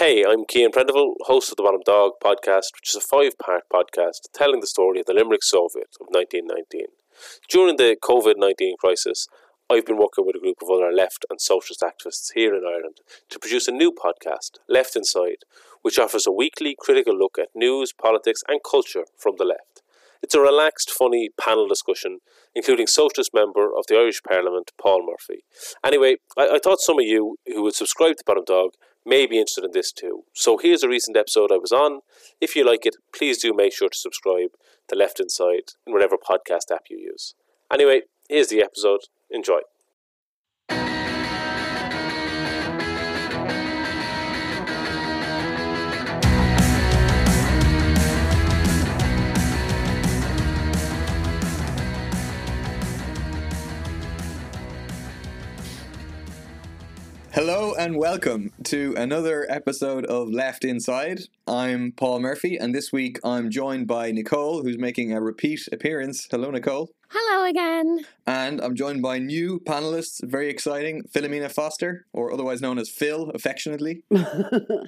Hey, I'm Cian Prendiville, host of the Bottom Dog podcast, which is a 5-part podcast telling the story of the Limerick Soviet of 1919. During the COVID-19 crisis, I've been working with a group of other left and socialist activists here in Ireland to produce a new podcast, Left Inside, which offers a weekly critical look at news, politics and culture from the left. It's a relaxed, funny panel discussion, including socialist member of the Irish Parliament, Paul Murphy. Anyway, I thought some of you who would subscribe to Bottom Dog may be interested in this too. So here's a recent episode I was on. If you like it, please do make sure to subscribe to Left Inside in whatever podcast app you use. Anyway, here's the episode. Enjoy. Hello and welcome to another episode of Left Inside. I'm Paul Murphy, and this week I'm joined by Nicole, who's making a repeat appearance. Hello, Nicole. Hello again. And I'm joined by new panellists, very exciting, Philomena Foster, or otherwise known as Phil, affectionately.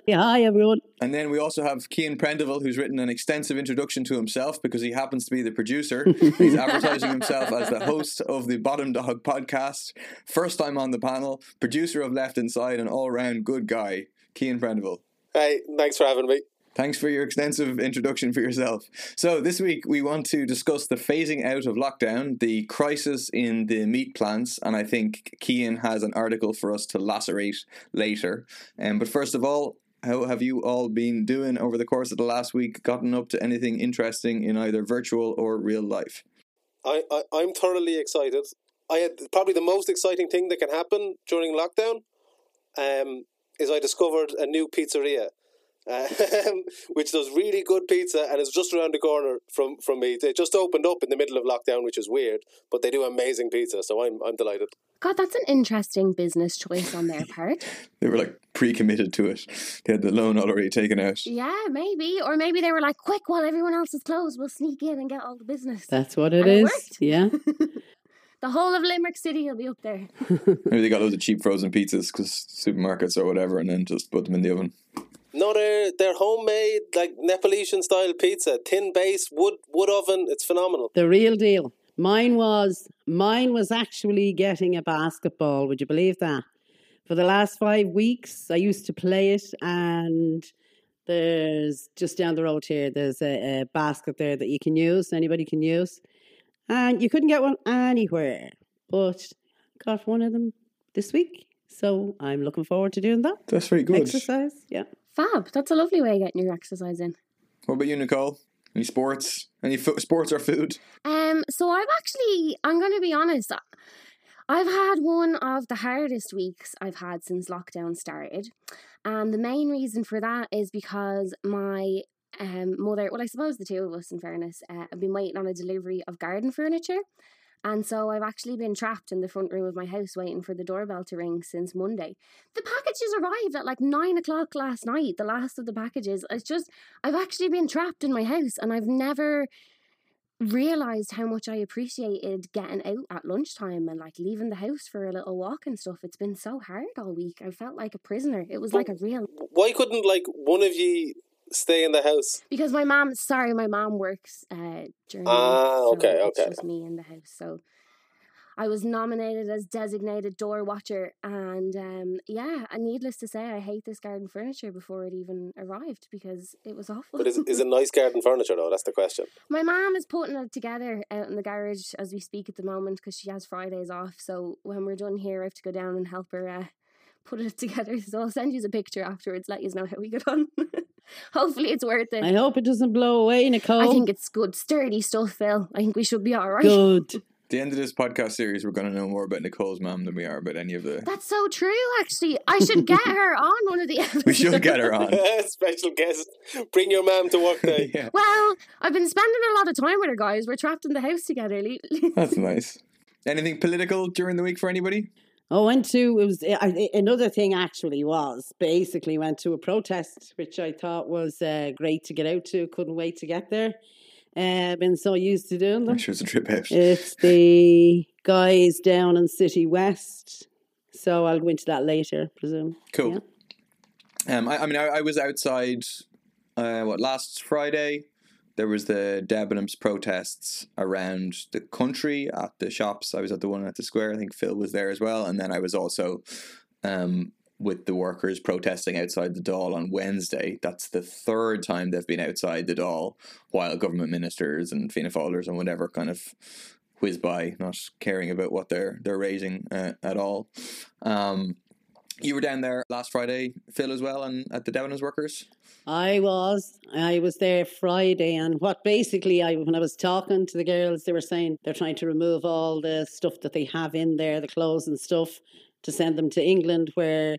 Yeah, hi, everyone. And then we also have Cian Prendiville, who's written an extensive introduction to himself because he happens to be the producer. He's advertising himself as the host of the Bottom Dog podcast, first time on the panel, producer of Left Inside, an all-round good guy, Cian Prendiville. Hey, thanks for having me. Thanks for your extensive introduction for yourself. So this week we want to discuss the phasing out of lockdown, the crisis in the meat plants, and I think Cian has an article for us to lacerate later. But first of all, how have you all been doing over the course of the last week? Gotten up to anything interesting in either virtual or real life? I'm thoroughly excited. I had probably the most exciting thing that can happen during lockdown. Is I discovered a new pizzeria which does really good pizza, and it's just around the corner from me. They just opened up in the middle of lockdown, which is weird, but they do amazing pizza, so I'm delighted. God, that's an interesting business choice on their part. They were like pre-committed to it. They had the loan already taken out. Yeah, maybe. Or maybe they were like, quick, while everyone else is closed, we'll sneak in and get all the business. That's what it is. It worked. Yeah. The whole of Limerick City will be up there. Maybe they got loads of cheap frozen pizzas because supermarkets or whatever, and then just put them in the oven. No, they're homemade, like Nepalese style pizza, tin base, wood oven. It's phenomenal. The real deal. Mine was actually getting a basketball. Would you believe that? For the last 5 weeks, I used to play it, and there's just down the road here. There's a basket there that you can use. Anybody can use. And you couldn't get one anywhere, but got one of them this week. So I'm looking forward to doing that. That's very good. Exercise, yeah. Fab. That's a lovely way of getting your exercise in. What about you, Nicole? Any sports? Any sports or food? So I'm going to be honest, I've had one of the hardest weeks I've had since lockdown started. And the main reason for that is because my mother, well, I suppose the two of us, in fairness, have been waiting on a delivery of garden furniture, and so I've actually been trapped in the front room of my house waiting for the doorbell to ring since Monday. The packages arrived at like 9 o'clock last night, the last of the packages. It's just, I've actually been trapped in my house, and I've never realised how much I appreciated getting out at lunchtime and like leaving the house for a little walk and stuff. It's been so hard all week. I felt like a prisoner. It was like a real... Why couldn't like one of you stay in the house? Because my mom works during the week, so okay. It's just me in the house. So I was nominated as designated door watcher, and and needless to say, I hate this garden furniture before it even arrived because it was awful. But is it nice garden furniture though? That's the question. My mom is putting it together out in the garage as we speak at the moment because she has Fridays off. So when we're done here, I have to go down and help her put it together. So I'll send you a picture afterwards, let you know how we get on. Hopefully it's worth it. I hope it doesn't blow away, Nicole. I think it's good, sturdy stuff, Phil. I think we should be all right. Good. At the end of this podcast series, we're going to know more about Nicole's mum than we are about any of the... That's so true, actually. I should get her on one of the episodes. We should get her on. Special guest. Bring your mum to work day. Yeah. Well, I've been spending a lot of time with her, guys. We're trapped in the house together lately. That's nice. Anything political during the week for anybody? Went to a protest, which I thought was great to get out to. Couldn't wait to get there. Been so used to doing them. I'm sure it's a trip out. It's the guys down in City West. So I'll go into that later, I presume. Cool. Yeah. I was outside, last Friday. There was the Debenhams protests around the country at the shops. I was at the one at the square. I think Phil was there as well. And then I was also with the workers protesting outside the Dáil on Wednesday. That's the third time they've been outside the Dáil while government ministers and Fianna Fáilers and whatever kind of whiz by, not caring about what they're raising at all. You were down there last Friday, Phil, as well, and at the Debenhams workers? I was there Friday, and what basically, when I was talking to the girls, they were saying they're trying to remove all the stuff that they have in there, the clothes and stuff, to send them to England, where it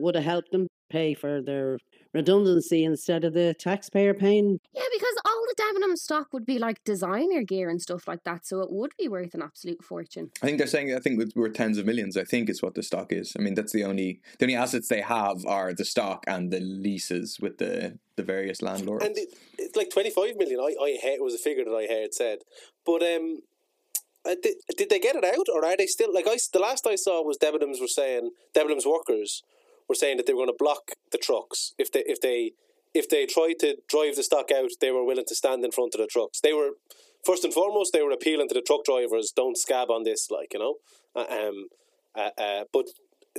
would have helped them pay for their redundancy instead of the taxpayer paying. Yeah, because all the Debenhams stock would be like designer gear and stuff like that, so it would be worth an absolute fortune. I think they're saying, we're tens of millions, I think is what the stock is. I mean, that's the only assets they have are the stock and the leases with the various landlords. And it's like 25 million, I heard, it was a figure that I heard said. But did they get it out, or are they still, the last I saw was Debenhams workers were saying that they were going to block the trucks if they tried to drive the stock out. They were willing to stand in front of the trucks. They were, first and foremost, they were appealing to the truck drivers, don't scab on this, But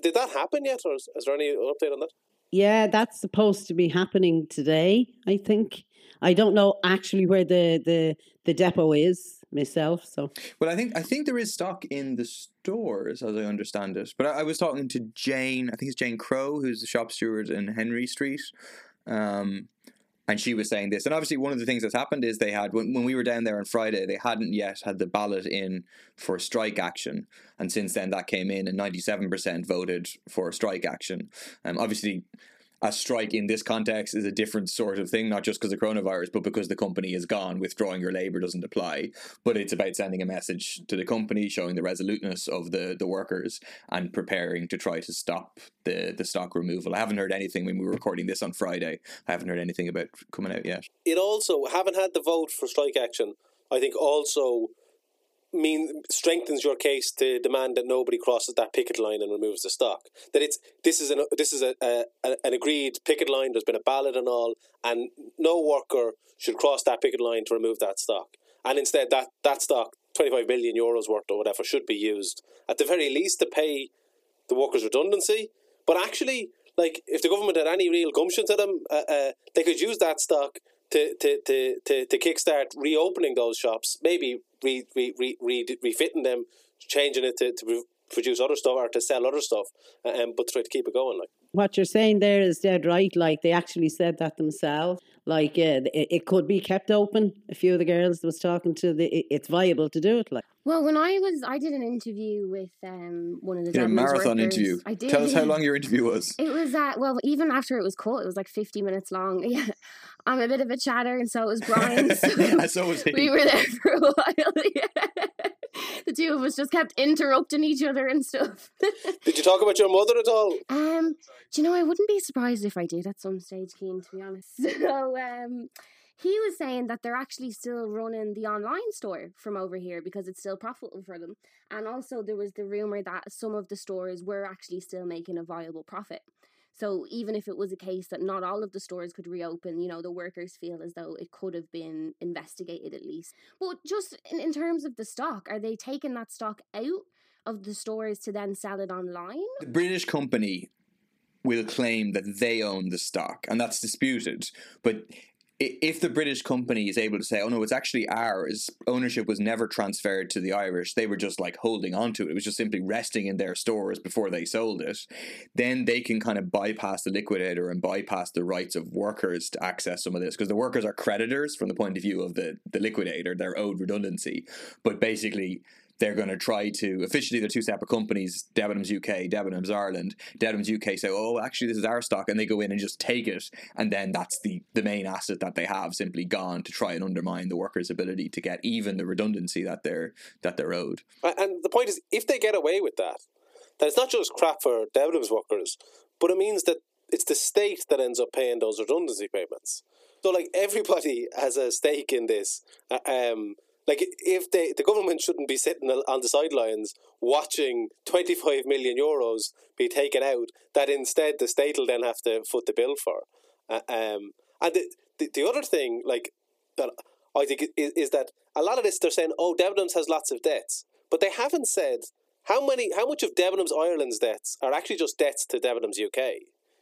did that happen yet, or is there any update on that? Yeah, that's supposed to be happening today, I think. I don't know actually where the depot is myself. So well, I think there is stock in the stores, as I understand it. But I was talking to Jane, I think it's Jane Crowe, who's the shop steward in Henry Street, and she was saying this. And obviously, one of the things that's happened is they had, when we were down there on Friday, they hadn't yet had the ballot in for strike action. And since then, that came in, and 97% voted for strike action. Obviously, a strike in this context is a different sort of thing, not just because of coronavirus, but because the company is gone, withdrawing your labour doesn't apply. But it's about sending a message to the company, showing the resoluteness of the workers and preparing to try to stop the stock removal. I haven't heard anything when we were recording this on Friday. I haven't heard anything about coming out yet. It also, having had the vote for strike action, I think also strengthens your case to demand that nobody crosses that picket line and removes the stock. That this is an agreed picket line. There's been a ballot and all, and no worker should cross that picket line to remove that stock. And instead, that stock, 25 million euros worth or whatever, should be used at the very least to pay the workers' redundancy. But actually, if the government had any real gumption to them, they could use that stock to kickstart reopening those shops, maybe refitting them, changing it to produce other stuff or to sell other stuff, but try to keep it going. What you're saying there is dead right. They actually said that themselves. It could be kept open. A few of the girls was talking to it's viable to do it. Well, when I did an interview with one of the Debenhams marathon workers. Interview. I did. Tell us how long your interview was. It was even after it was cut, it was 50 minutes long. Yeah, I'm a bit of a chatter, and so it was Brian. So was he. We were there for a while. Yeah. The two of us just kept interrupting each other and stuff. Did you talk about your mother at all? Do you know, I wouldn't be surprised if I did at some stage, Cian, to be honest. So he was saying that they're actually still running the online store from over here because it's still profitable for them. And also there was the rumour that some of the stores were actually still making a viable profit. So even if it was a case that not all of the stores could reopen, the workers feel as though it could have been investigated at least. But just in terms of the stock, are they taking that stock out of the stores to then sell it online? The British company will claim that they own the stock, and that's disputed. But if the British company is able to say, oh no, it's actually ours, ownership was never transferred to the Irish, they were just holding on to it was just simply resting in their stores before they sold it, then they can kind of bypass the liquidator and bypass the rights of workers to access some of this, because the workers are creditors from the point of view of the liquidator. They're owed redundancy, but basically they're going to try to, officially they're two separate companies, Debenhams UK, Debenhams Ireland. Debenhams UK say, oh, actually this is our stock, and they go in and just take it, and then that's the main asset that they have simply gone to try and undermine the workers' ability to get even the redundancy that they're owed. And the point is, if they get away with that, then it's not just crap for Debenhams workers, but it means that it's the state that ends up paying those redundancy payments. So everybody has a stake in this. Like, if the government shouldn't be sitting on the sidelines watching 25 million euros be taken out, that instead the state will then have to foot the bill for. And the other thing, like, that I think is that a lot of this, they're saying, oh, Debenhams has lots of debts, but they haven't said how much of Debenhams Ireland's debts are actually just debts to Debenhams UK.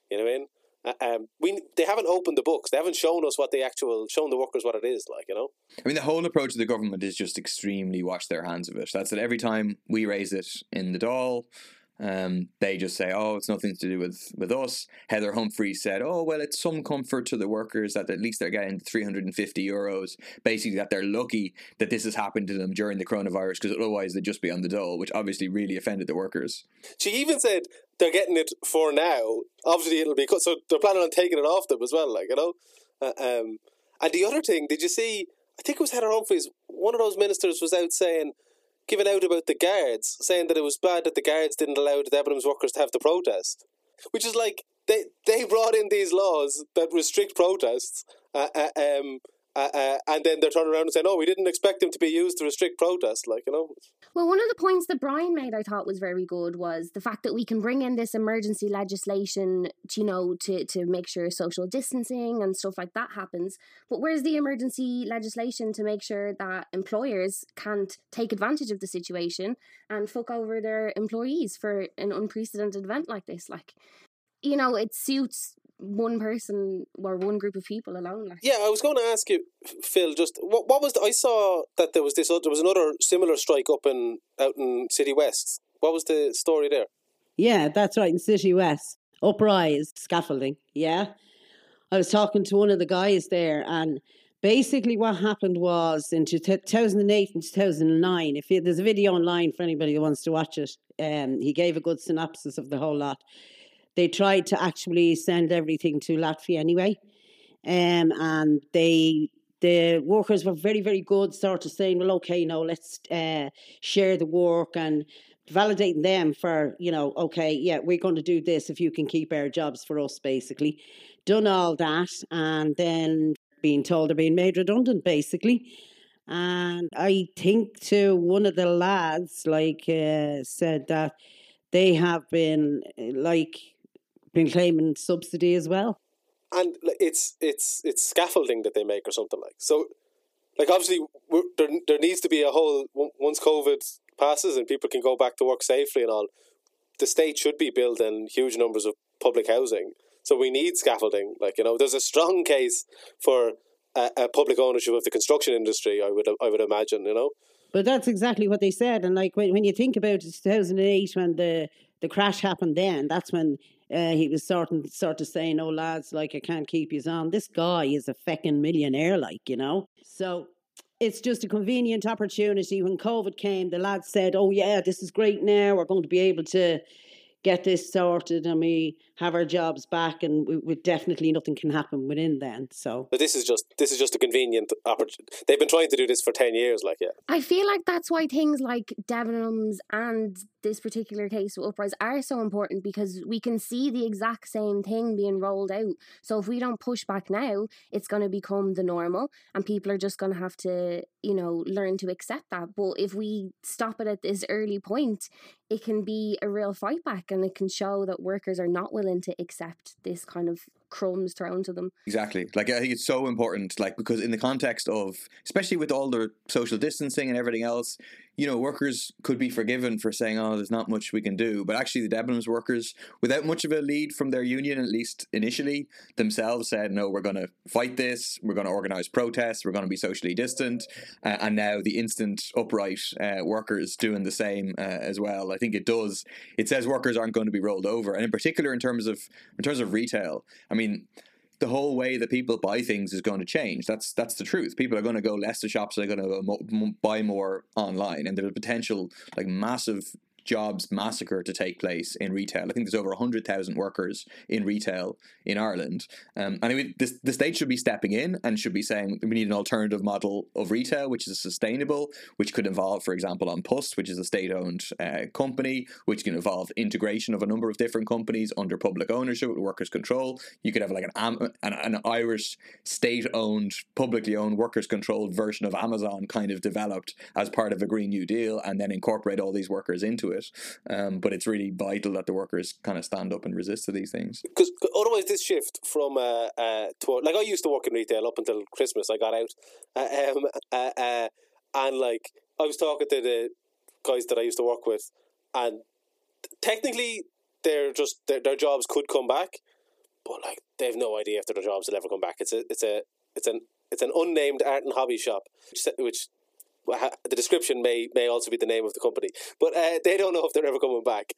You know what I mean? They haven't opened the books. They haven't shown us shown the workers what it is like, you know? I mean, the whole approach of the government is just extremely wash their hands of it. That's it. Every time we raise it in the Dáil, they just say, oh, it's nothing to do with us. Heather Humphreys said, oh, well, it's some comfort to the workers that at least they're getting €350, basically that they're lucky that this has happened to them during the coronavirus, because otherwise they'd just be on the dole, which obviously really offended the workers. She even said they're getting it for now. Obviously, it'll be cut, so they're planning on taking it off them as well, like, you know. And the other thing, did you see, I think it was Heather Humphreys, one of those ministers was out saying, giving out about the guards, saying that it was bad that the guards didn't allow the Debenhams workers to have the protest, which is like, they brought in these laws that restrict protests, and then they're turning around and saying, oh, we didn't expect them to be used to restrict protests, like, you know. Well, one of the points that Brian made I thought was very good was the fact that we can bring in this emergency legislation, you know, to make sure social distancing and stuff like that happens. But where's the emergency legislation to make sure that employers can't take advantage of the situation and fuck over their employees for an unprecedented event like this? Like, you know, it suits one person or one group of people alone. Like. Yeah, I was going to ask you, Phil. Just what was I saw that there was another similar strike out in City West. What was the story there? Yeah, that's right, in City West, Uprise scaffolding. Yeah, I was talking to one of the guys there, and basically what happened was in 2008 and 2009. There's a video online for anybody who wants to watch it, he gave a good synopsis of the whole lot. They tried to actually send everything to Latvia anyway. And the workers were very, very good, sort of saying, well, okay, you know, let's share the work and validating them for, you know, okay, yeah, we're going to do this if you can keep our jobs for us, basically. Done all that and then being told they're being made redundant, basically. And I think to one of the lads, like, said that they have been claiming subsidy as well, and it's scaffolding that they make or something like so. Like obviously, there needs to be a whole once COVID passes and people can go back to work safely and all. The state should be building huge numbers of public housing, so we need scaffolding. Like you know, there's a strong case for a public ownership of the construction industry. I would imagine, you know. But that's exactly what they said, and like when you think about it, 2008 when the crash happened, then that's when. He was sort of saying, oh, lads, like, I can't keep you on. This guy is a feckin' millionaire, like, you know. So it's just a convenient opportunity. When COVID came, the lads said, oh, yeah, this is great now. We're going to be able to get this sorted and we have our jobs back and we definitely nothing can happen within then. So but this is just a convenient opportunity. They've been trying to do this for 10 years, like, yeah. I feel like that's why things like Debenhams and this particular case with Uprise are so important, because we can see the exact same thing being rolled out. So if we don't push back now, it's going to become the normal and people are just going to have to, you know, learn to accept that. But if we stop it at this early point, it can be a real fight back and it can show that workers are not willing to accept this kind of crumbs thrown to them. Exactly. Like, I think it's so important, like, because in the context of, especially with all the social distancing and everything else, you know, workers could be forgiven for saying, oh, there's not much we can do. But actually the Debenhams workers, without much of a lead from their union, at least initially, themselves said, no, we're going to fight this. We're going to organise protests. We're going to be socially distant. And now the instant upright workers doing the same as well. I think it says workers aren't going to be rolled over. And in particular, in terms of retail, I mean, the whole way that people buy things is going to change. That's the truth. People are going to go less to shops. They're going to go buy more online, and there's a potential like massive jobs massacre to take place in retail. I think there's over 100,000 workers in retail in Ireland. The state should be stepping in and should be saying we need an alternative model of retail, which is sustainable, which could involve, for example, An Post, which is a state-owned company, which can involve integration of a number of different companies under public ownership with workers' control. You could have like an Irish state-owned, publicly owned, workers' controlled version of Amazon kind of developed as part of a Green New Deal and then incorporate all these workers into it. But it's really vital that the workers kind of stand up and resist to these things. Because otherwise this shift from, I used to work in retail up until Christmas, I got out. And I was talking to the guys that I used to work with, and technically their jobs could come back, but like they have no idea if their jobs will ever come back. It's an unnamed art and hobby shop, which the description may also be the name of the company, but they don't know if they're ever coming back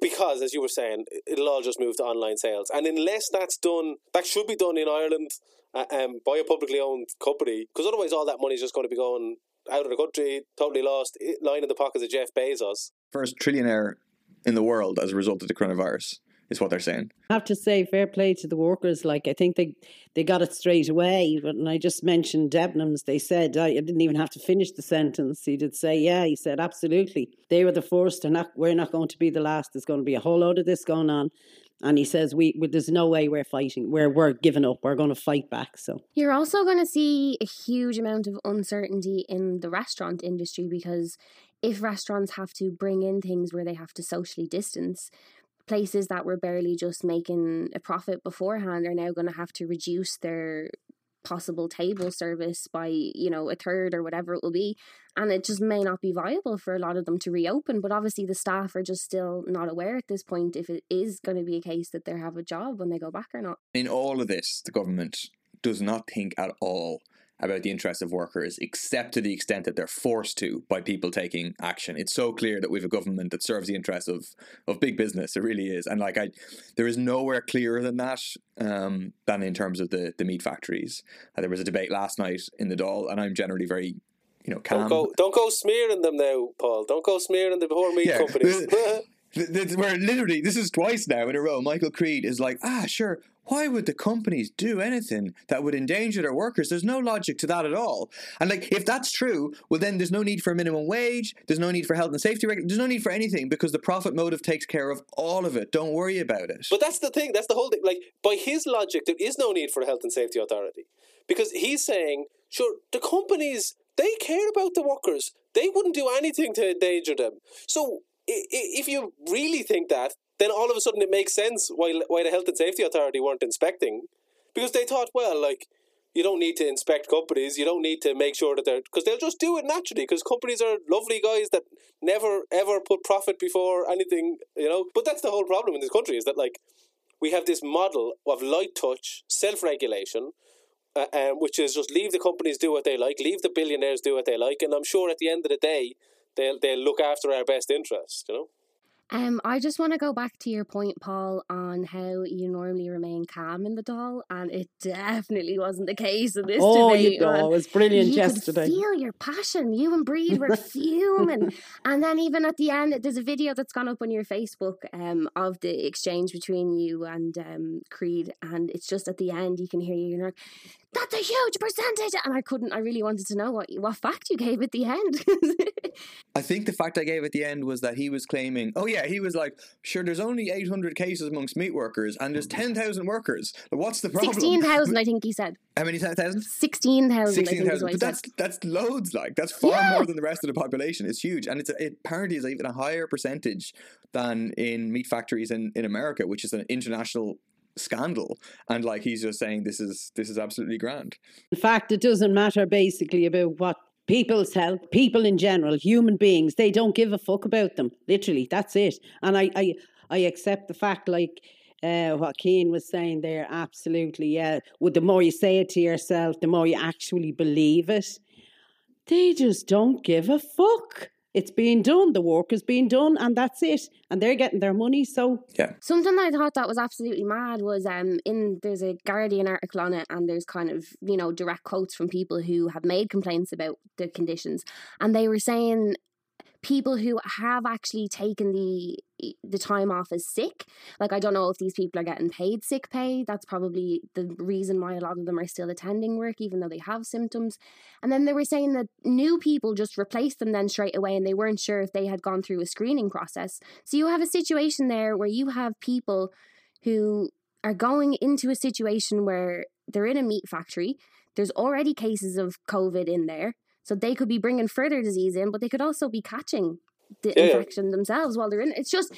because, as you were saying, it'll all just move to online sales. And unless that's done, that should be done in Ireland by a publicly owned company, because otherwise all that money is just going to be going out of the country, totally lost, lying in the pockets of Jeff Bezos. First trillionaire in the world as a result of the coronavirus is what they're saying. I have to say, fair play to the workers. Like, I think they got it straight away. And I just mentioned Debenhams. They said, I didn't even have to finish the sentence. He did say, yeah, he said, absolutely. They were the first, and we're not going to be the last. There's going to be a whole load of this going on. And he says, there's no way we're fighting. We're giving up. We're going to fight back. So you're also going to see a huge amount of uncertainty in the restaurant industry, because if restaurants have to bring in things where they have to socially distance, places that were barely just making a profit beforehand are now going to have to reduce their possible table service by, a third or whatever it will be. And it just may not be viable for a lot of them to reopen. But obviously the staff are just still not aware at this point if it is going to be a case that they have a job when they go back or not. In all of this, the government does not think at all about the interests of workers, except to the extent that they're forced to by people taking action. It's so clear that we have a government that serves the interests of big business. It really is. And there is nowhere clearer than that than in terms of the meat factories. There was a debate last night in the Dáil, and I'm generally very calm. Don't go smearing them now, Paul. Don't go smearing the poor meat companies. Where literally, this is twice now in a row, Michael Creed is like, sure, why would the companies do anything that would endanger their workers? There's no logic to that at all. And if that's true, well, then there's no need for a minimum wage. There's no need for health and safety. There's no need for anything, because the profit motive takes care of all of it. Don't worry about it. But that's the thing. That's the whole thing. By his logic, there is no need for a health and safety authority, because he's saying, sure, the companies, they care about the workers. They wouldn't do anything to endanger them. So if you really think that, then all of a sudden it makes sense why the Health and Safety Authority weren't inspecting, because they thought, you don't need to inspect companies, you don't need to make sure that because they'll just do it naturally, because companies are lovely guys that never ever put profit before anything, But that's the whole problem in this country, is that we have this model of light touch self-regulation, which is just leave the companies do what they like, leave the billionaires do what they like, and I'm sure at the end of the day they'll look after our best interests, I just want to go back to your point, Paul, on how you normally remain calm in the Dáil, and it definitely wasn't the case in this debate. Oh, it was brilliant yesterday. You could feel your passion. You and Breed were fuming. And then even at the end, there's a video that's gone up on your Facebook of the exchange between you and Creed, and it's just at the end you can hear you're like, that's a huge percentage. And I really wanted to know what fact you gave at the end. I think the fact I gave at the end was that he was claiming, he was like, sure, there's only 800 cases amongst meat workers and there's 10,000 workers. What's the problem? 16,000, I think he said. How many thousand? 16,000. 16,000. But that's loads. That's far more than the rest of the population. It's huge, and it apparently is even a higher percentage than in meat factories in America, which is an international scandal. And he's just saying this is absolutely grand. In fact, it doesn't matter basically about what people's health, people in general, human beings, they don't give a fuck about them. Literally, that's it. And I accept the fact, what Cian was saying there, absolutely, yeah. Well, the more you say it to yourself, the more you actually believe it. They just don't give a fuck. It's being done, the work is being done, and that's it. And they're getting their money, so... Yeah. Something that I thought that was absolutely mad was there's a Guardian article on it, and there's kind of, direct quotes from people who have made complaints about the conditions. And they were saying people who have actually taken the time off as sick. Like, I don't know if these people are getting paid sick pay. That's probably the reason why a lot of them are still attending work, even though they have symptoms. And then they were saying that new people just replaced them then straight away, and they weren't sure if they had gone through a screening process. So you have a situation there where you have people who are going into a situation where they're in a meat factory. There's already cases of COVID in there. So they could be bringing further disease in, but they could also be catching the infection themselves while they're in. It's just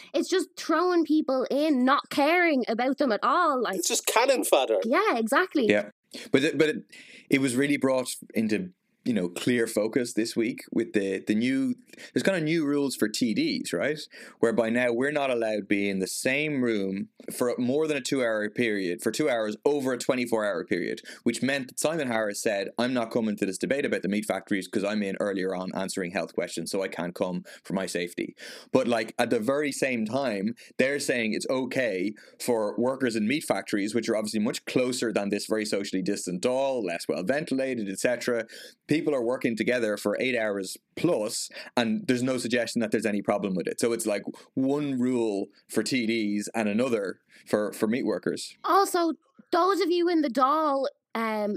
throwing people in, not caring about them at all. Like, it's just cannon fodder. Yeah, exactly. Yeah, but it was really brought into, you know, clear focus this week with the new. There's kind of new rules for TDs, right? Whereby now we're not allowed to be in the same room for more than a 2 hour period, for 2 hours over a 24 hour period, which meant that Simon Harris said, I'm not coming to this debate about the meat factories because I'm in earlier on answering health questions, so I can't come for my safety. But like at the very same time, they're saying it's okay for workers in meat factories, which are obviously much closer than this very socially distant Dáil, less well ventilated, etc. People are working together for 8 hours plus, and there's no suggestion that there's any problem with it. So it's like one rule for TDs and another for meat workers. Also, those of you in the Dáil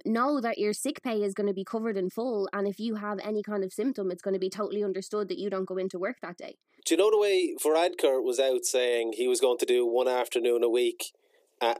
know that your sick pay is going to be covered in full, and if you have any kind of symptom, it's going to be totally understood that you don't go into work that day. Do you know the way Varadkar was out saying he was going to do one afternoon a week as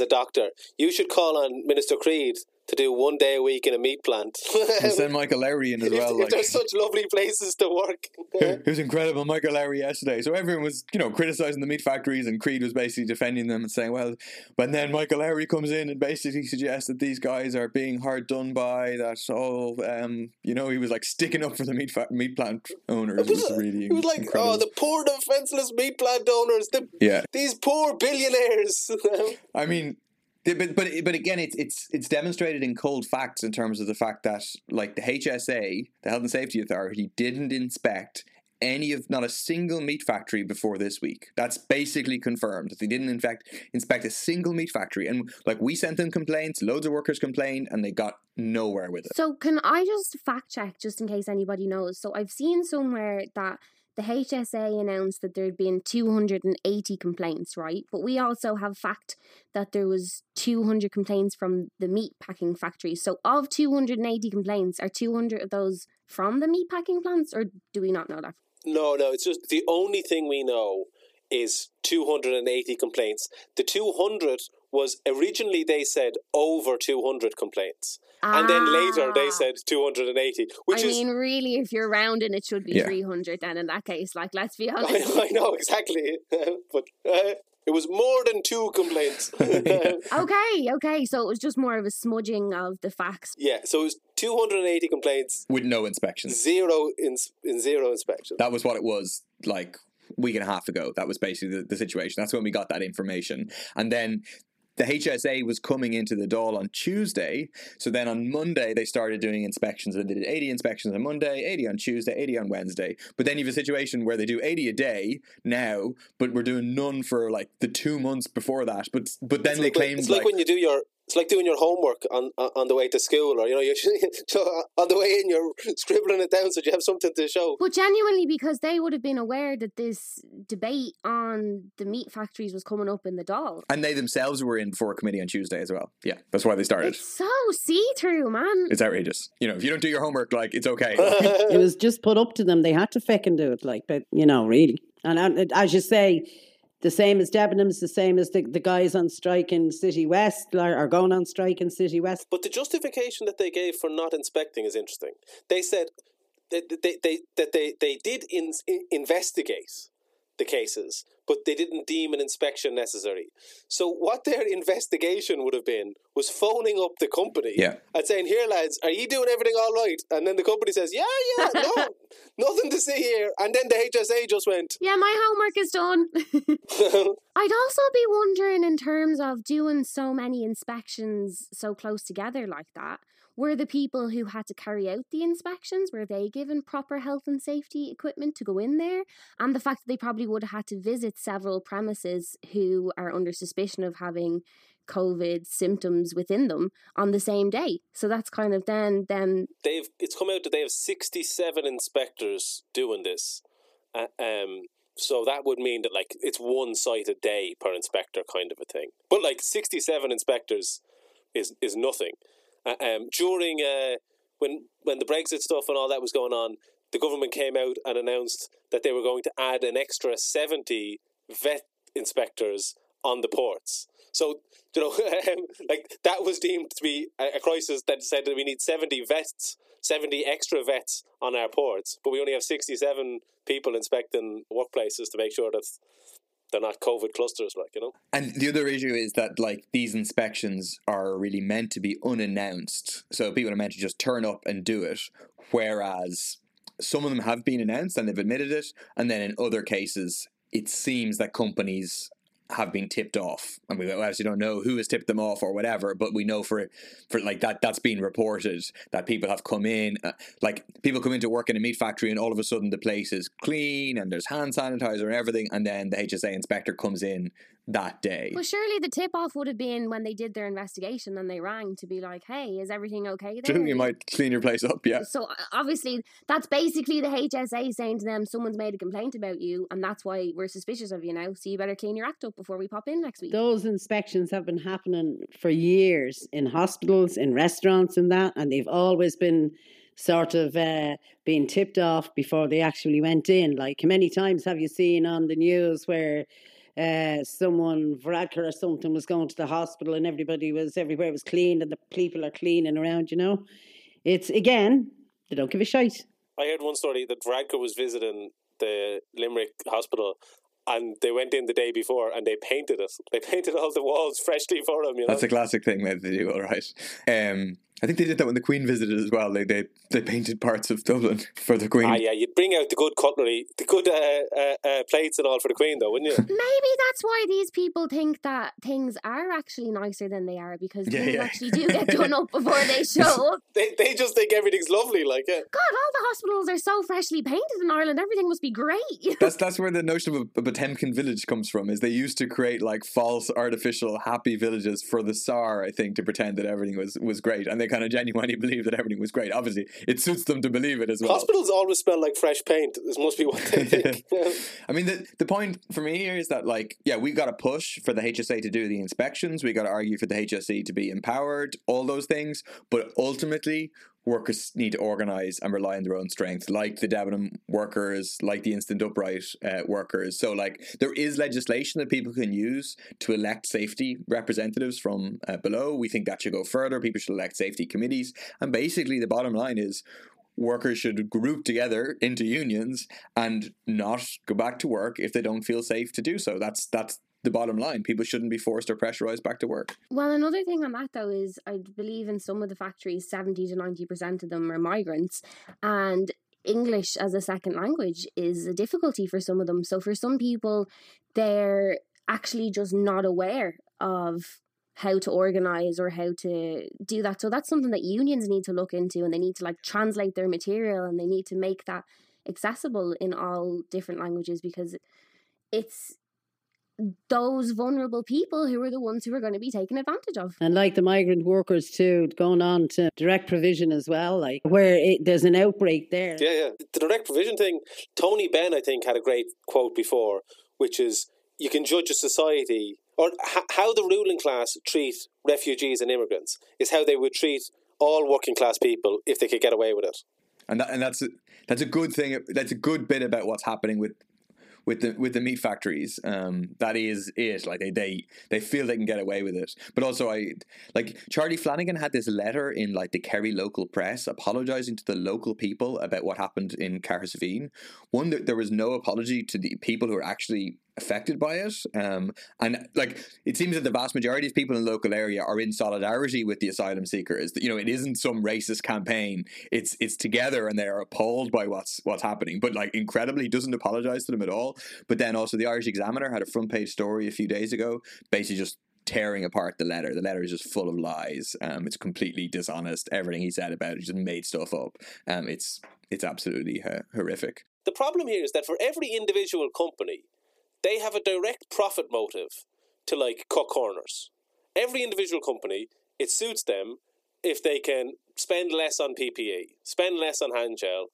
a doctor? You should call on Minister Creed to do 1 day a week in a meat plant. And send Michael Lowry in as well. Like, there's such lovely places to work. It was incredible, Michael Lowry yesterday. So everyone was, you know, criticising the meat factories, and Creed was basically defending them and saying, well, but then Michael Lowry comes in and basically suggests that these guys are being hard done by, that you know, he was like sticking up for the meat plant owners. It was like, incredible. Oh, the poor defenceless meat plant owners, these poor billionaires. I mean, But again, it's demonstrated in cold facts in terms of the fact that, like, the HSA, the Health and Safety Authority, didn't inspect not a single meat factory before this week. That's basically confirmed. They didn't, in fact, inspect a single meat factory. And, like, we sent them complaints, loads of workers complained, and they got nowhere with it. So can I just fact check, just in case anybody knows? So I've seen somewhere that the HSA announced that there had been 280 complaints, right? But we also have fact that there was 200 complaints from the meat packing factory. So of 280 complaints, are 200 of those from the meat packing plants, or do we not know that? No, it's just the only thing we know is 280 complaints. The 200 was originally, they said, over 200 complaints. And then later they said 280, which I mean, really, if you're rounding, it should be 300 then in that case. Like, let's be honest. I know, exactly. But it was more than two complaints. Okay. So it was just more of a smudging of the facts. Yeah, so it was 280 complaints. With no inspections. Zero inspections. That was what it was like a week and a half ago. That was basically the situation. That's when we got that information. And then the HSA was coming into the Dáil on Tuesday, so then on Monday they started doing inspections, and they did 80 inspections on Monday, 80 on Tuesday, 80 on Wednesday. But then you have a situation where they do 80 a day now, but we're doing none for like the 2 months before that. But then they claimed it's like when you do your. It's like doing your homework on the way to school, or, you know, on the way in, you're scribbling it down so you have something to show. But genuinely, because they would have been aware that this debate on the meat factories was coming up in the Dáil. And they themselves were in for a committee on Tuesday as well. Yeah, that's why they started. It's so see-through, man. It's outrageous. You know, if you don't do your homework, like, it's okay. It was just put up to them. They had to feckin' do it, like, but, you know, really. And as you say, the same as Debenhams, the same as the guys on strike in City West are going on strike in City West. But the justification that they gave for not inspecting is interesting. They said that they did investigate the cases, but they didn't deem an inspection necessary. So what their investigation would have been was phoning up the company and saying, here, lads, are you doing everything all right? And then the company says, no, nothing to see here. And then the HSA just went, yeah, my homework is done. I'd also be wondering, in terms of doing so many inspections so close together like that, were the people who had to carry out the inspections, were they given proper health and safety equipment to go in there? And the fact that they probably would have had to visit several premises who are under suspicion of having COVID symptoms within them on the same day. So that's kind of then it's come out that they have 67 inspectors doing this. So that would mean that like it's one site a day per inspector kind of a thing. But like 67 inspectors is nothing. During when the Brexit stuff and all that was going on, the government came out and announced that they were going to add an extra 70 vet inspectors on the ports. So, you know, like that was deemed to be a crisis that said that we need 70 vets, 70 extra vets on our ports, but we only have 67 people inspecting workplaces to make sure that they're not COVID clusters, like, you know. And the other issue is that, like, these inspections are really meant to be unannounced. So people are meant to just turn up and do it, whereas some of them have been announced and they've admitted it. And then in other cases, it seems that companies have been tipped off, and we obviously don't know who has tipped them off or whatever, but we know for like that's been reported that people have come in, like people come into work in a meat factory and all of a sudden the place is clean and there's hand sanitizer and everything, and then the HSA inspector comes in that day. Well, surely the tip-off would have been when they did their investigation and they rang to be like, hey, is everything okay there? You might clean your place up, yeah. So obviously that's basically the HSA saying to them, someone's made a complaint about you and that's why we're suspicious of you now, so you better clean your act up before we pop in next week. Those inspections have been happening for years in hospitals, in restaurants and that, and they've always been sort of being tipped off before they actually went in. Like, how many times have you seen on the news where someone, Varadkar or something, was going to the hospital and everywhere was clean and the people are cleaning around, you know? It's, again, they don't give a shite. I heard one story that Varadkar was visiting the Limerick hospital and they went in the day before and they painted it. They painted all the walls freshly for him, you know? That's a classic thing that they do, all right. I think they did that when the Queen visited as well. They painted parts of Dublin for the Queen. Ah, yeah, you'd bring out the good cutlery, the good plates and all for the Queen, though, wouldn't you? Maybe that's why these people think that things are actually nicer than they are, because things actually do get done up before they show up. They just think everything's lovely, like, yeah. God, all the hospitals are so freshly painted in Ireland. Everything must be great. That's where the notion of a Potemkin village comes from, is they used to create, like, false, artificial, happy villages for the Tsar, I think, to pretend that everything was great. And they kind of genuinely believe that everything was great. Obviously, it suits them to believe it as well. Hospitals always smell like fresh paint. This must be what they think. Yeah. I mean, the point for me here is that, like, yeah, we got to push for the HSA to do the inspections. We got to argue for the HSE to be empowered, all those things. But ultimately, workers need to organise and rely on their own strength, like the Debenhams workers, like the Instant Upright workers. So, like, there is legislation that people can use to elect safety representatives from below. We think that should go further. People should elect safety committees. And basically, the bottom line is workers should group together into unions and not go back to work if they don't feel safe to do so. That's the bottom line. People shouldn't be forced or pressurised back to work. Well, another thing on that, though, is I believe in some of the factories, 70 to 90% of them are migrants. And English as a second language is a difficulty for some of them. So for some people, they're actually just not aware of how to organise or how to do that. So that's something that unions need to look into, and they need to, like, translate their material and they need to make that accessible in all different languages, because it's those vulnerable people who are the ones who are going to be taken advantage of. And like the migrant workers too, going on to direct provision as well, like where there's an outbreak there. Yeah. The direct provision thing, Tony Benn, I think, had a great quote before, which is, you can judge a society, or how the ruling class treat refugees and immigrants is how they would treat all working class people if they could get away with it. And that's a good thing. That's a good bit about what's happening with the meat factories. That is it. Like they feel they can get away with it. But also Charlie Flanagan had this letter in like the Kerry local press apologising to the local people about what happened in Carisveen. One, there was no apology to the people who are actually affected by it. And like it seems that the vast majority of people in the local area are in solidarity with the asylum seekers. You know, it isn't some racist campaign. It's together, and they are appalled by what's happening. But like incredibly doesn't apologize to them at all. But then also the Irish Examiner had a front page story a few days ago, basically just tearing apart the letter. The letter is just full of lies. It's completely dishonest. Everything he said about it, he just made stuff up. It's absolutely horrific. The problem here is that for every individual company, they have a direct profit motive to, like, cut corners. every individual company, it suits them if they can spend less on PPE, spend less on handgel,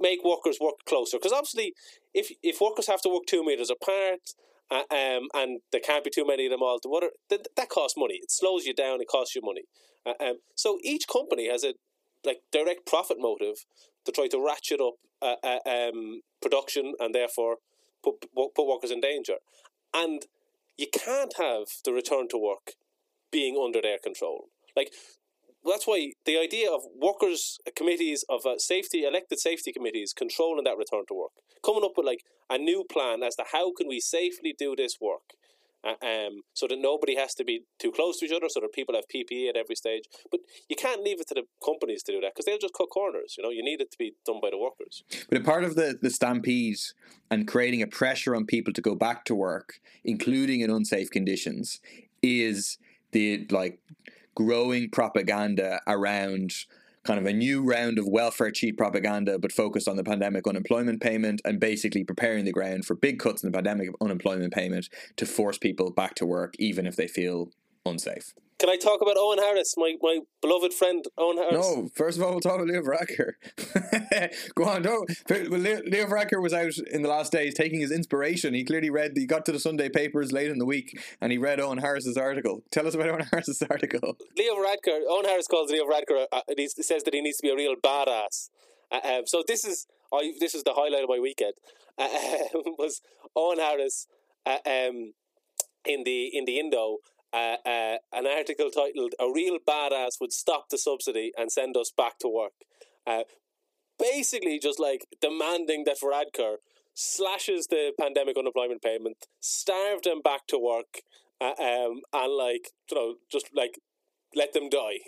make workers work closer. Because obviously, if workers have to work 2 meters apart, and there can't be too many of them all together, that costs money. It slows you down. It costs you money. So each company has a direct profit motive to try to ratchet up production and therefore put workers in danger. And you can't have the return to work being under their control. That's why the idea of workers' committees, of elected safety committees controlling that return to work, coming up with a new plan as to how can we safely do this work so that nobody has to be too close to each other, so that people have PPE at every stage. But you can't leave it to the companies to do that because they'll just cut corners. You need it to be done by the workers. But a part of the stampede and creating a pressure on people to go back to work, including in unsafe conditions, is the growing propaganda around kind of a new round of welfare cheat propaganda, but focused on the pandemic unemployment payment and basically preparing the ground for big cuts in the pandemic unemployment payment to force people back to work, even if they feel unsafe. Can I talk about Eoghan Harris, my beloved friend Eoghan Harris? No, first of all, we'll talk about Leo Varadkar. Go on, don't. Leo Varadkar was out in the last days taking his inspiration. He clearly he got to the Sunday papers late in the week and he read Eoghan Harris's article. Tell us about Eoghan Harris's article. Eoghan Harris calls Leo Varadkar, he says that he needs to be a real badass. So this is the highlight of my weekend, was Eoghan Harris in the Indo. An article titled "A Real Badass Would Stop the Subsidy and Send Us Back to Work," basically just demanding that Varadkar slashes the pandemic unemployment payment, starve them back to work, and let them die.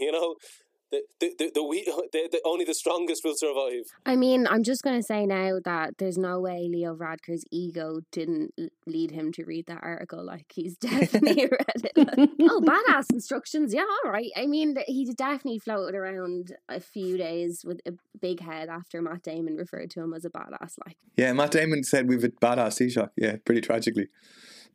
Only the strongest will survive. I mean, I'm just going to say now that there's no way Leo Varadkar's ego didn't lead him to read that article. He's definitely read it. Badass instructions. Yeah, all right. I mean, he definitely floated around a few days with a big head after Matt Damon referred to him as a badass. Yeah, Matt Damon said we've a badass Taoiseach. Yeah, pretty tragically.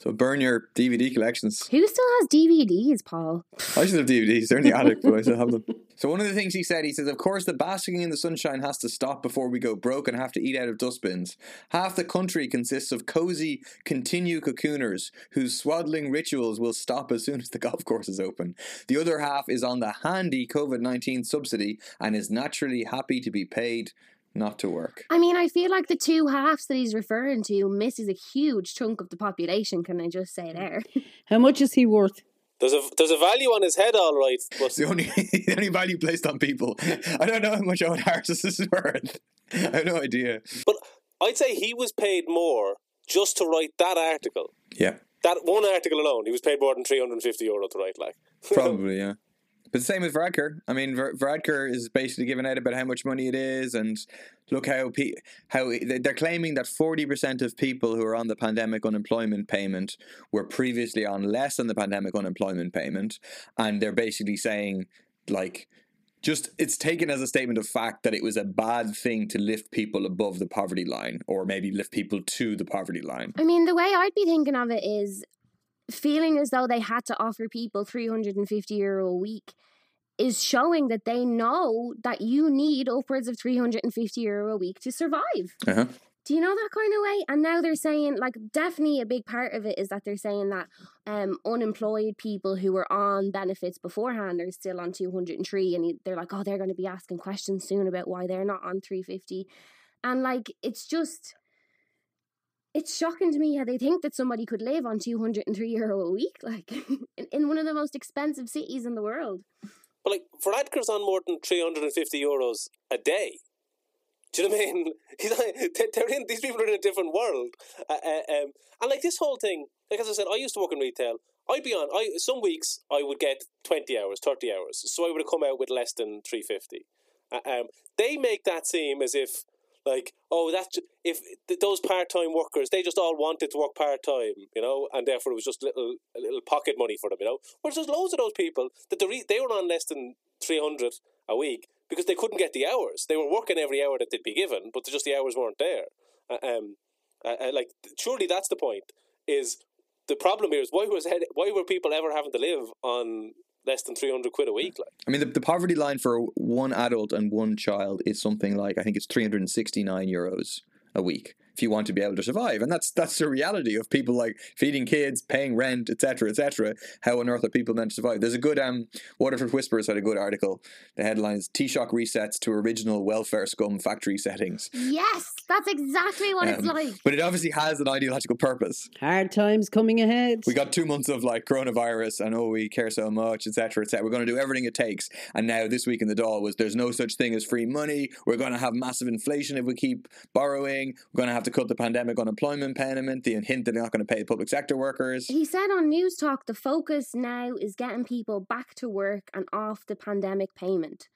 So burn your DVD collections. Who still has DVDs, Paul? I still have DVDs. They're in the attic, but I still have them. So one of the things he says, of course, the basking in the sunshine has to stop before we go broke and have to eat out of dustbins. Half the country consists of cozy, continue cocooners whose swaddling rituals will stop as soon as the golf course is open. The other half is on the handy COVID-19 subsidy and is naturally happy to be paid not to work. I mean, I feel like the two halves that he's referring to misses a huge chunk of the population, can I just say there? How much is he worth? There's a value on his head, all right. But the only value placed on people. I don't know how much Eoghan Harris is worth. I have no idea. But I'd say he was paid more just to write that article. Yeah. That one article alone, he was paid more than €350 to write. Probably, yeah. But the same with Varadkar. I mean, Varadkar is basically giving out about how much money it is, and look how they're claiming that 40% of people who are on the pandemic unemployment payment were previously on less than the pandemic unemployment payment, and they're basically saying it's taken as a statement of fact that it was a bad thing to lift people above the poverty line, or maybe lift people to the poverty line. I mean, the way I'd be thinking of it is, feeling as though they had to offer people €350 a week is showing that they know that you need upwards of €350 a week to survive. Uh-huh. Do you know that kind of way? And now they're saying, definitely a big part of it is that they're saying that unemployed people who were on benefits beforehand are still on 203, and they're they're going to be asking questions soon about why they're not on 350. And it's just... It's shocking to me how they think that somebody could live on €203 a week, in one of the most expensive cities in the world. But Varadkar's on more than €350 a day. Do you know what I mean? These people are in a different world, and this whole thing. As I said, I used to work in retail. I'd be on. Some weeks I would get 20 hours, 30 hours, so I would have come out with less than €350. They make that seem as if. If those part-time workers, they just all wanted to work part-time, and therefore it was just a little pocket money for them, Whereas there's loads of those people that they were on less than 300 a week because they couldn't get the hours. They were working every hour that they'd be given, but just the hours weren't there. Surely that's the point, is the problem here is why were people ever having to live on less than 300 quid a week? Like, I mean, the poverty line for one adult and one child is something like, I think it's 369 euros a week if you want to be able to survive. And that's the reality of people like feeding kids, paying rent, etc., etc. How on earth are people meant to survive? There's a good, Waterford Whispers had a good article. The headline is Taoiseach resets to original welfare scum factory settings. Yes, that's exactly what it's like. But it obviously has an ideological purpose. Hard times coming ahead. We got 2 months of like coronavirus and we care so much, etc., etc. We're going to do everything it takes. And now this week in the Dáil was there's no such thing as free money. We're going to have massive inflation if we keep borrowing. We're going to have to cut the pandemic unemployment payment, the hint that they're not going to pay public sector workers. He said on News Talk, the focus now is getting people back to work and off the pandemic payment.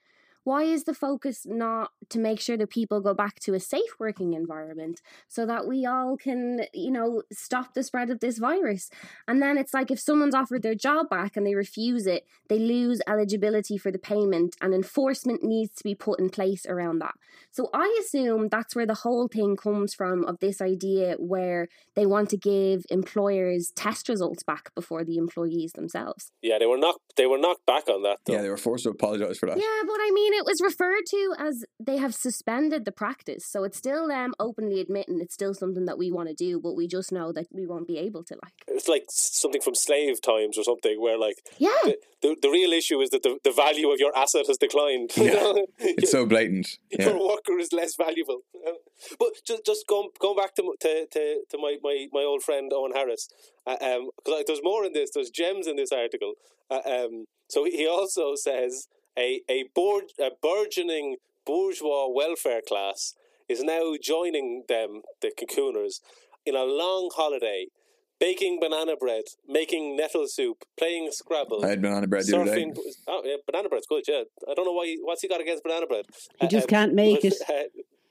Why is the focus not to make sure that people go back to a safe working environment so that we all can, you know, stop the spread of this virus? And then it's like if someone's offered their job back and they refuse it, they lose eligibility for the payment, and enforcement needs to be put in place around that. So I assume that's where the whole thing comes from, of this idea where they want to give employers test results back before the employees themselves. Yeah, they were knocked back on that, though. Yeah, they were forced to apologise for that. Yeah, but I mean, it was referred to as they have suspended the practice, so it's still them openly admitting it's still something that we want to do, but we just know that we won't be able to. Like, it's like something from slave times or something where, like, yeah, the real issue is that the value of your asset has declined. Yeah. It's so blatant. Yeah. Your worker is less valuable. But just going back to my old friend Eoghan Harris, because there's more in this. There's gems in this article. So he also says. A burgeoning bourgeois welfare class is now joining them, the cocooners, in a long holiday, baking banana bread, making nettle soup, playing Scrabble. I had banana bread the other day. Oh, yeah, banana bread's good, yeah. I don't know what's he got against banana bread. He just can't make it.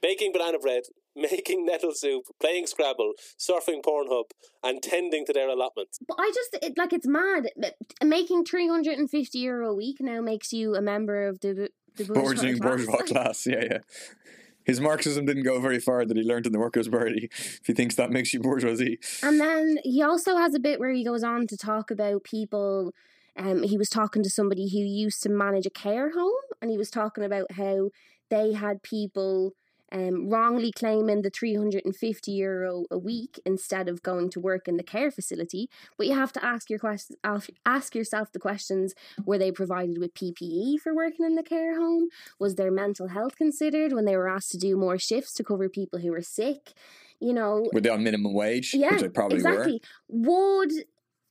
Baking banana bread, making nettle soup, playing Scrabble, surfing Pornhub, and tending to their allotments. But I just, it's mad. Making 350 euro a week now makes you a member of the bourgeois class. Yeah, yeah. His Marxism didn't go very far that he learned in the Workers' Party, if he thinks that makes you bourgeoisie. And then he also has a bit where he goes on to talk about people. He was talking to somebody who used to manage a care home, and he was talking about how they had people... wrongly claiming the 350 euro a week instead of going to work in the care facility. But you have to ask yourself the questions: were they provided with PPE for working in the care home? Was their mental health considered when they were asked to do more shifts to cover people who were sick? You know, were they on minimum wage? Yeah, which they probably exactly. Were. Would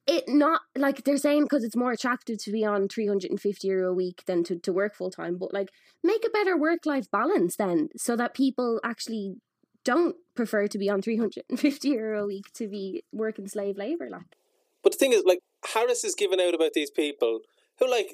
it not, like they're saying, because it's more attractive to be on 350 euro a week than to work full time, but like make a better work-life balance then, so that people actually don't prefer to be on 350 euro a week to be working slave labour. Like, but the thing is, like, Harris is giving out about these people who, like,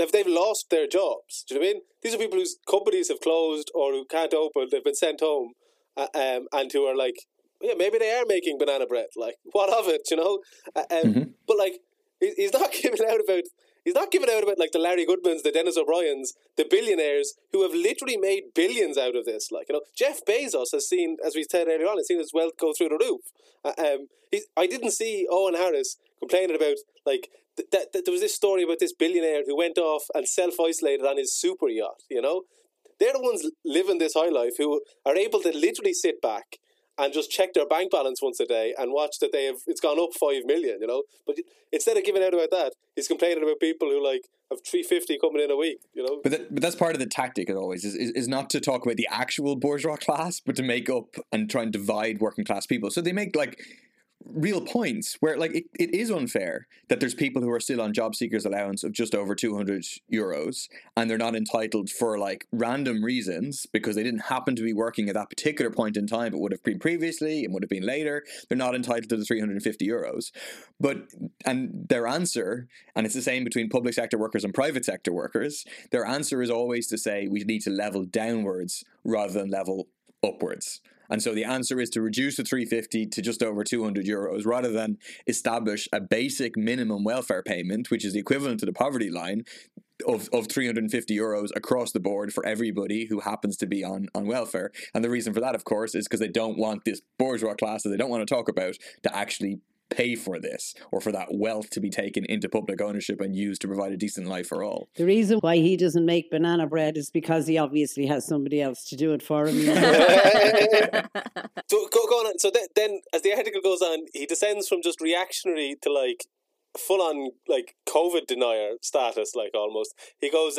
if they've lost their jobs, do you know what I mean? These are people whose companies have closed or who can't open, they've been sent home, and who are like, yeah, maybe they are making banana bread. Like, what of it, you know? But like, he's not giving out about like the Larry Goodmans, the Dennis O'Briens, the billionaires who have literally made billions out of this. Like, you know, Jeff Bezos has seen, as we said earlier on, has seen his wealth go through the roof. I didn't see Eoghan Harris complaining about like that. There was this story about this billionaire who went off and self-isolated on his super yacht. You know, they're the ones living this high life who are able to literally sit back and just check their bank balance once a day and watch that it's gone up 5 million, you know. But instead of giving out about that, he's complaining about people who like have 350 coming in a week, you know. But that's part of the tactic, as always, is not to talk about the actual bourgeois class, but to make up and try and divide working class people. So they make like real points where like it is unfair that there's people who are still on job seekers allowance of just over 200 euros and they're not entitled for like random reasons because they didn't happen to be working at that particular point in time, but would have been previously and would have been later. They're not entitled to the 350 euros. And their answer, and it's the same between public sector workers and private sector workers, their answer is always to say we need to level downwards rather than level upwards. And so the answer is to reduce the 350 to just over 200 euros rather than establish a basic minimum welfare payment, which is the equivalent to the poverty line of 350 euros across the board for everybody who happens to be on welfare. And the reason for that, of course, is because they don't want this bourgeois class that they don't want to talk about to actually pay for this, or for that wealth to be taken into public ownership and used to provide a decent life for all. The reason why he doesn't make banana bread is because he obviously has somebody else to do it for him. So go on. So then, as the article goes on, he descends from just reactionary to like full-on like COVID denier status, like almost. He goes,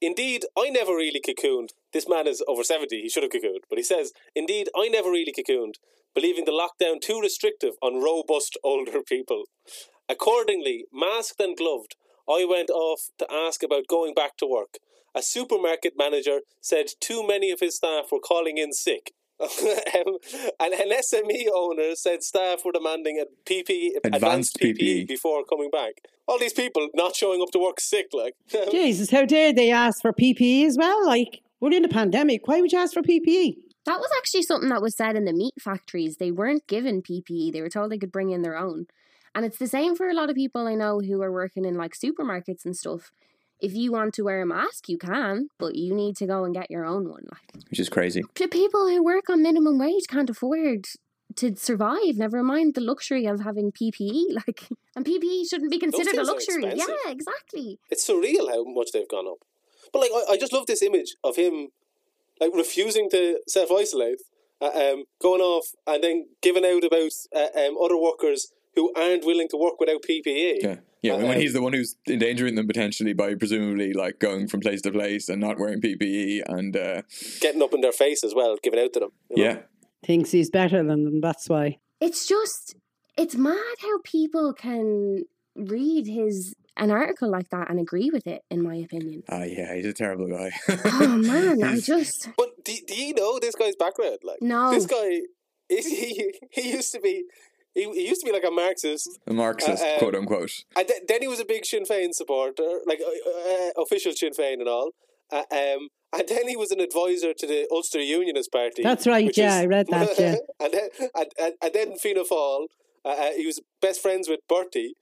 indeed, I never really cocooned. This man is over 70. He should have cocooned, but he says, indeed, I never really cocooned, believing the lockdown too restrictive on robust older people. Accordingly, masked and gloved, I went off to ask about going back to work. A supermarket manager said too many of his staff were calling in sick. And an SME owner said staff were demanding a PPE, advanced PPE before coming back. All these people not showing up to work sick, like. Jesus, how dare they ask for PPE as well? Like, we're in a pandemic. Why would you ask for PPE? That was actually something that was said in the meat factories. They weren't given PPE. They were told they could bring in their own. And it's the same for a lot of people I know who are working in like supermarkets and stuff. If you want to wear a mask, you can, but you need to go and get your own one. Like, which is crazy. To people who work on minimum wage can't afford to survive, never mind the luxury of having PPE. Like, and PPE shouldn't be considered a luxury. Yeah, exactly. It's surreal how much they've gone up. But like, I just love this image of him like refusing to self-isolate, going off and then giving out about other workers who aren't willing to work without PPE. Yeah. Yeah, when he's the one who's endangering them potentially by presumably like going from place to place and not wearing PPE and getting up in their face as well, giving out to them. You know? Yeah, thinks he's better than them. That's why. It's just, it's mad how people can read an article like that and agree with it. In my opinion. Oh yeah, he's a terrible guy. Oh man, I just. But do you know this guy's background? Like, no, this guy is he used to be. He used to be like a Marxist. A Marxist, quote unquote. And then he was a big Sinn Féin supporter, like official Sinn Féin and all. And then he was an advisor to the Ulster Unionist Party. That's right, yeah, I read that, yeah. and then Fianna Fáil, he was best friends with Bertie,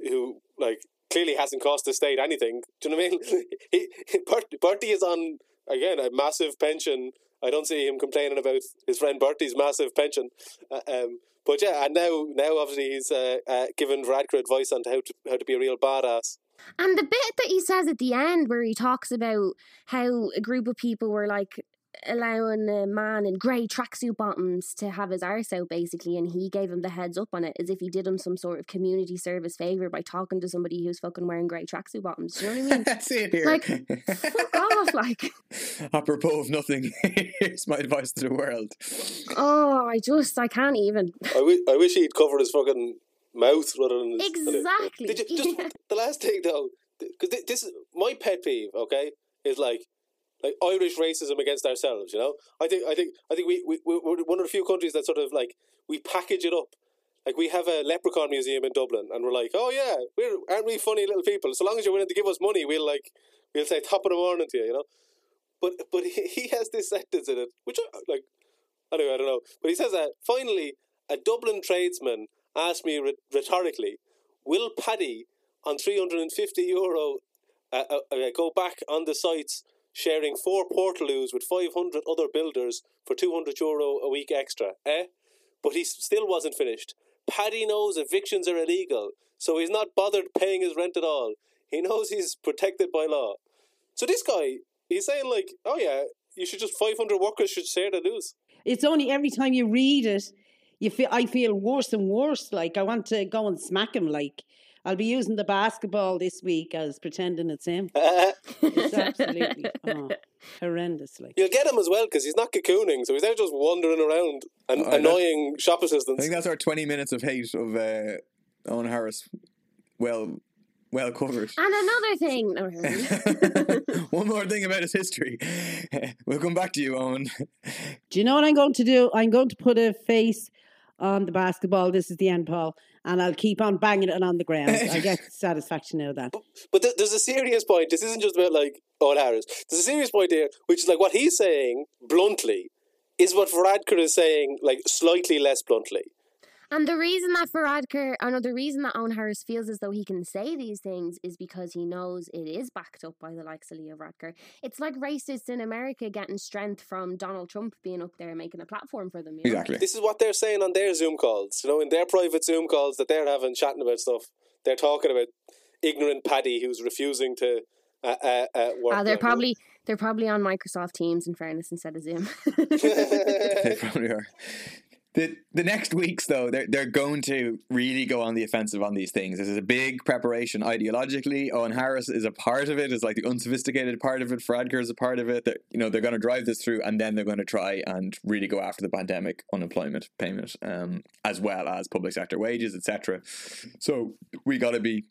who like clearly hasn't cost the state anything. Do you know what I mean? Bertie is on, again, a massive pension. I don't see him complaining about his friend Bertie's massive pension. But yeah, and now obviously he's given Varadkar advice on how to be a real badass. And the bit that he says at the end where he talks about how a group of people were like allowing a man in grey tracksuit bottoms to have his arse out basically, and he gave him the heads up on it as if he did him some sort of community service favour by talking to somebody who's fucking wearing grey tracksuit bottoms. Do you know what I mean? That's it here. Like, fuck off, like. Apropos of nothing, here's my advice to the world. Oh, I can't even. I wish he'd covered his fucking mouth rather than his... Exactly. The last thing though, because this is my pet peeve, okay, is like Irish racism against ourselves, you know. I think we're one of the few countries that sort of like we package it up. Like we have a leprechaun museum in Dublin, and we're like, oh yeah, aren't we funny little people? So long as you're willing to give us money, we'll say top of the morning to you, you know. But he has this sentence in it, which like anyway I don't know. But he says that finally a Dublin tradesman asked me rhetorically, will Paddy on €350 go back on the sites? Sharing 4 portaloos with 500 other builders for €200 a week extra, eh? But he still wasn't finished. Paddy knows evictions are illegal, so he's not bothered paying his rent at all. He knows he's protected by law. So this guy, he's saying like, oh yeah, you should just 500 workers should share the news. It's only every time you read it, I feel worse and worse. Like I want to go and smack him like. I'll be using the basketball this week as pretending it's him. It's absolutely horrendously. You'll get him as well because he's not cocooning, so he's out just wandering around and annoying shop assistants. I think that's our 20 minutes of hate of Eoghan Harris. Well covered. And another thing. One more thing about his history. We'll come back to you, Eoghan. Do you know what I'm going to do? I'm going to put a face on the basketball. This is the end, Paul. And I'll keep on banging it on the ground. I get satisfaction out of that. But there's a serious point. This isn't just about, like, Eoghan Harris. There's a serious point here, which is, like, what he's saying, bluntly, is what Varadkar is saying, like, slightly less bluntly. And the reason that Varadkar, or no, the reason that Eoghan Harris feels as though he can say these things is because he knows it is backed up by the likes of Leo Varadkar. It's like racists in America getting strength from Donald Trump being up there and making a platform for them. Exactly. Know? This is what they're saying on their Zoom calls, you know, in their private Zoom calls that they're having, chatting about stuff. They're talking about ignorant Paddy who's refusing to work. They're probably on Microsoft Teams, in fairness, instead of Zoom. They probably are. The next weeks, though, they're going to really go on the offensive on these things. This is a big preparation ideologically. Eoghan Harris is a part of it. It's like the unsophisticated part of it. Varadkar is a part of it. They're going to drive this through, and then they're going to try and really go after the pandemic unemployment payment, as well as public sector wages, etc. So we got to be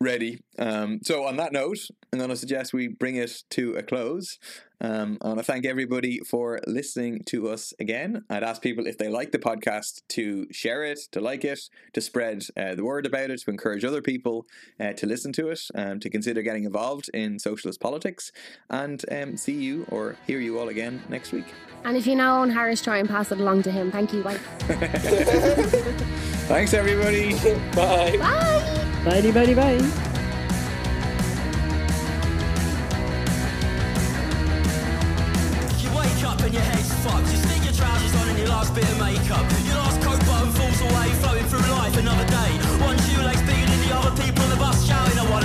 ready. So on that note, I'm going to suggest we bring it to a close. I want to thank everybody for listening to us again. I'd ask people if they like the podcast to share it, to like it, to spread the word about it, to encourage other people to listen to it, to consider getting involved in socialist politics, and see you or hear you all again next week. And if you know Eoghan Harris, try and pass it along to him. Thank you, Mike. Thanks, everybody. Bye. Bye. Bye, bye, bye. Last bit of makeup, your last coat button falls away, flowing through life another day. One shoelace bigger than the other, people on the bus shouting away.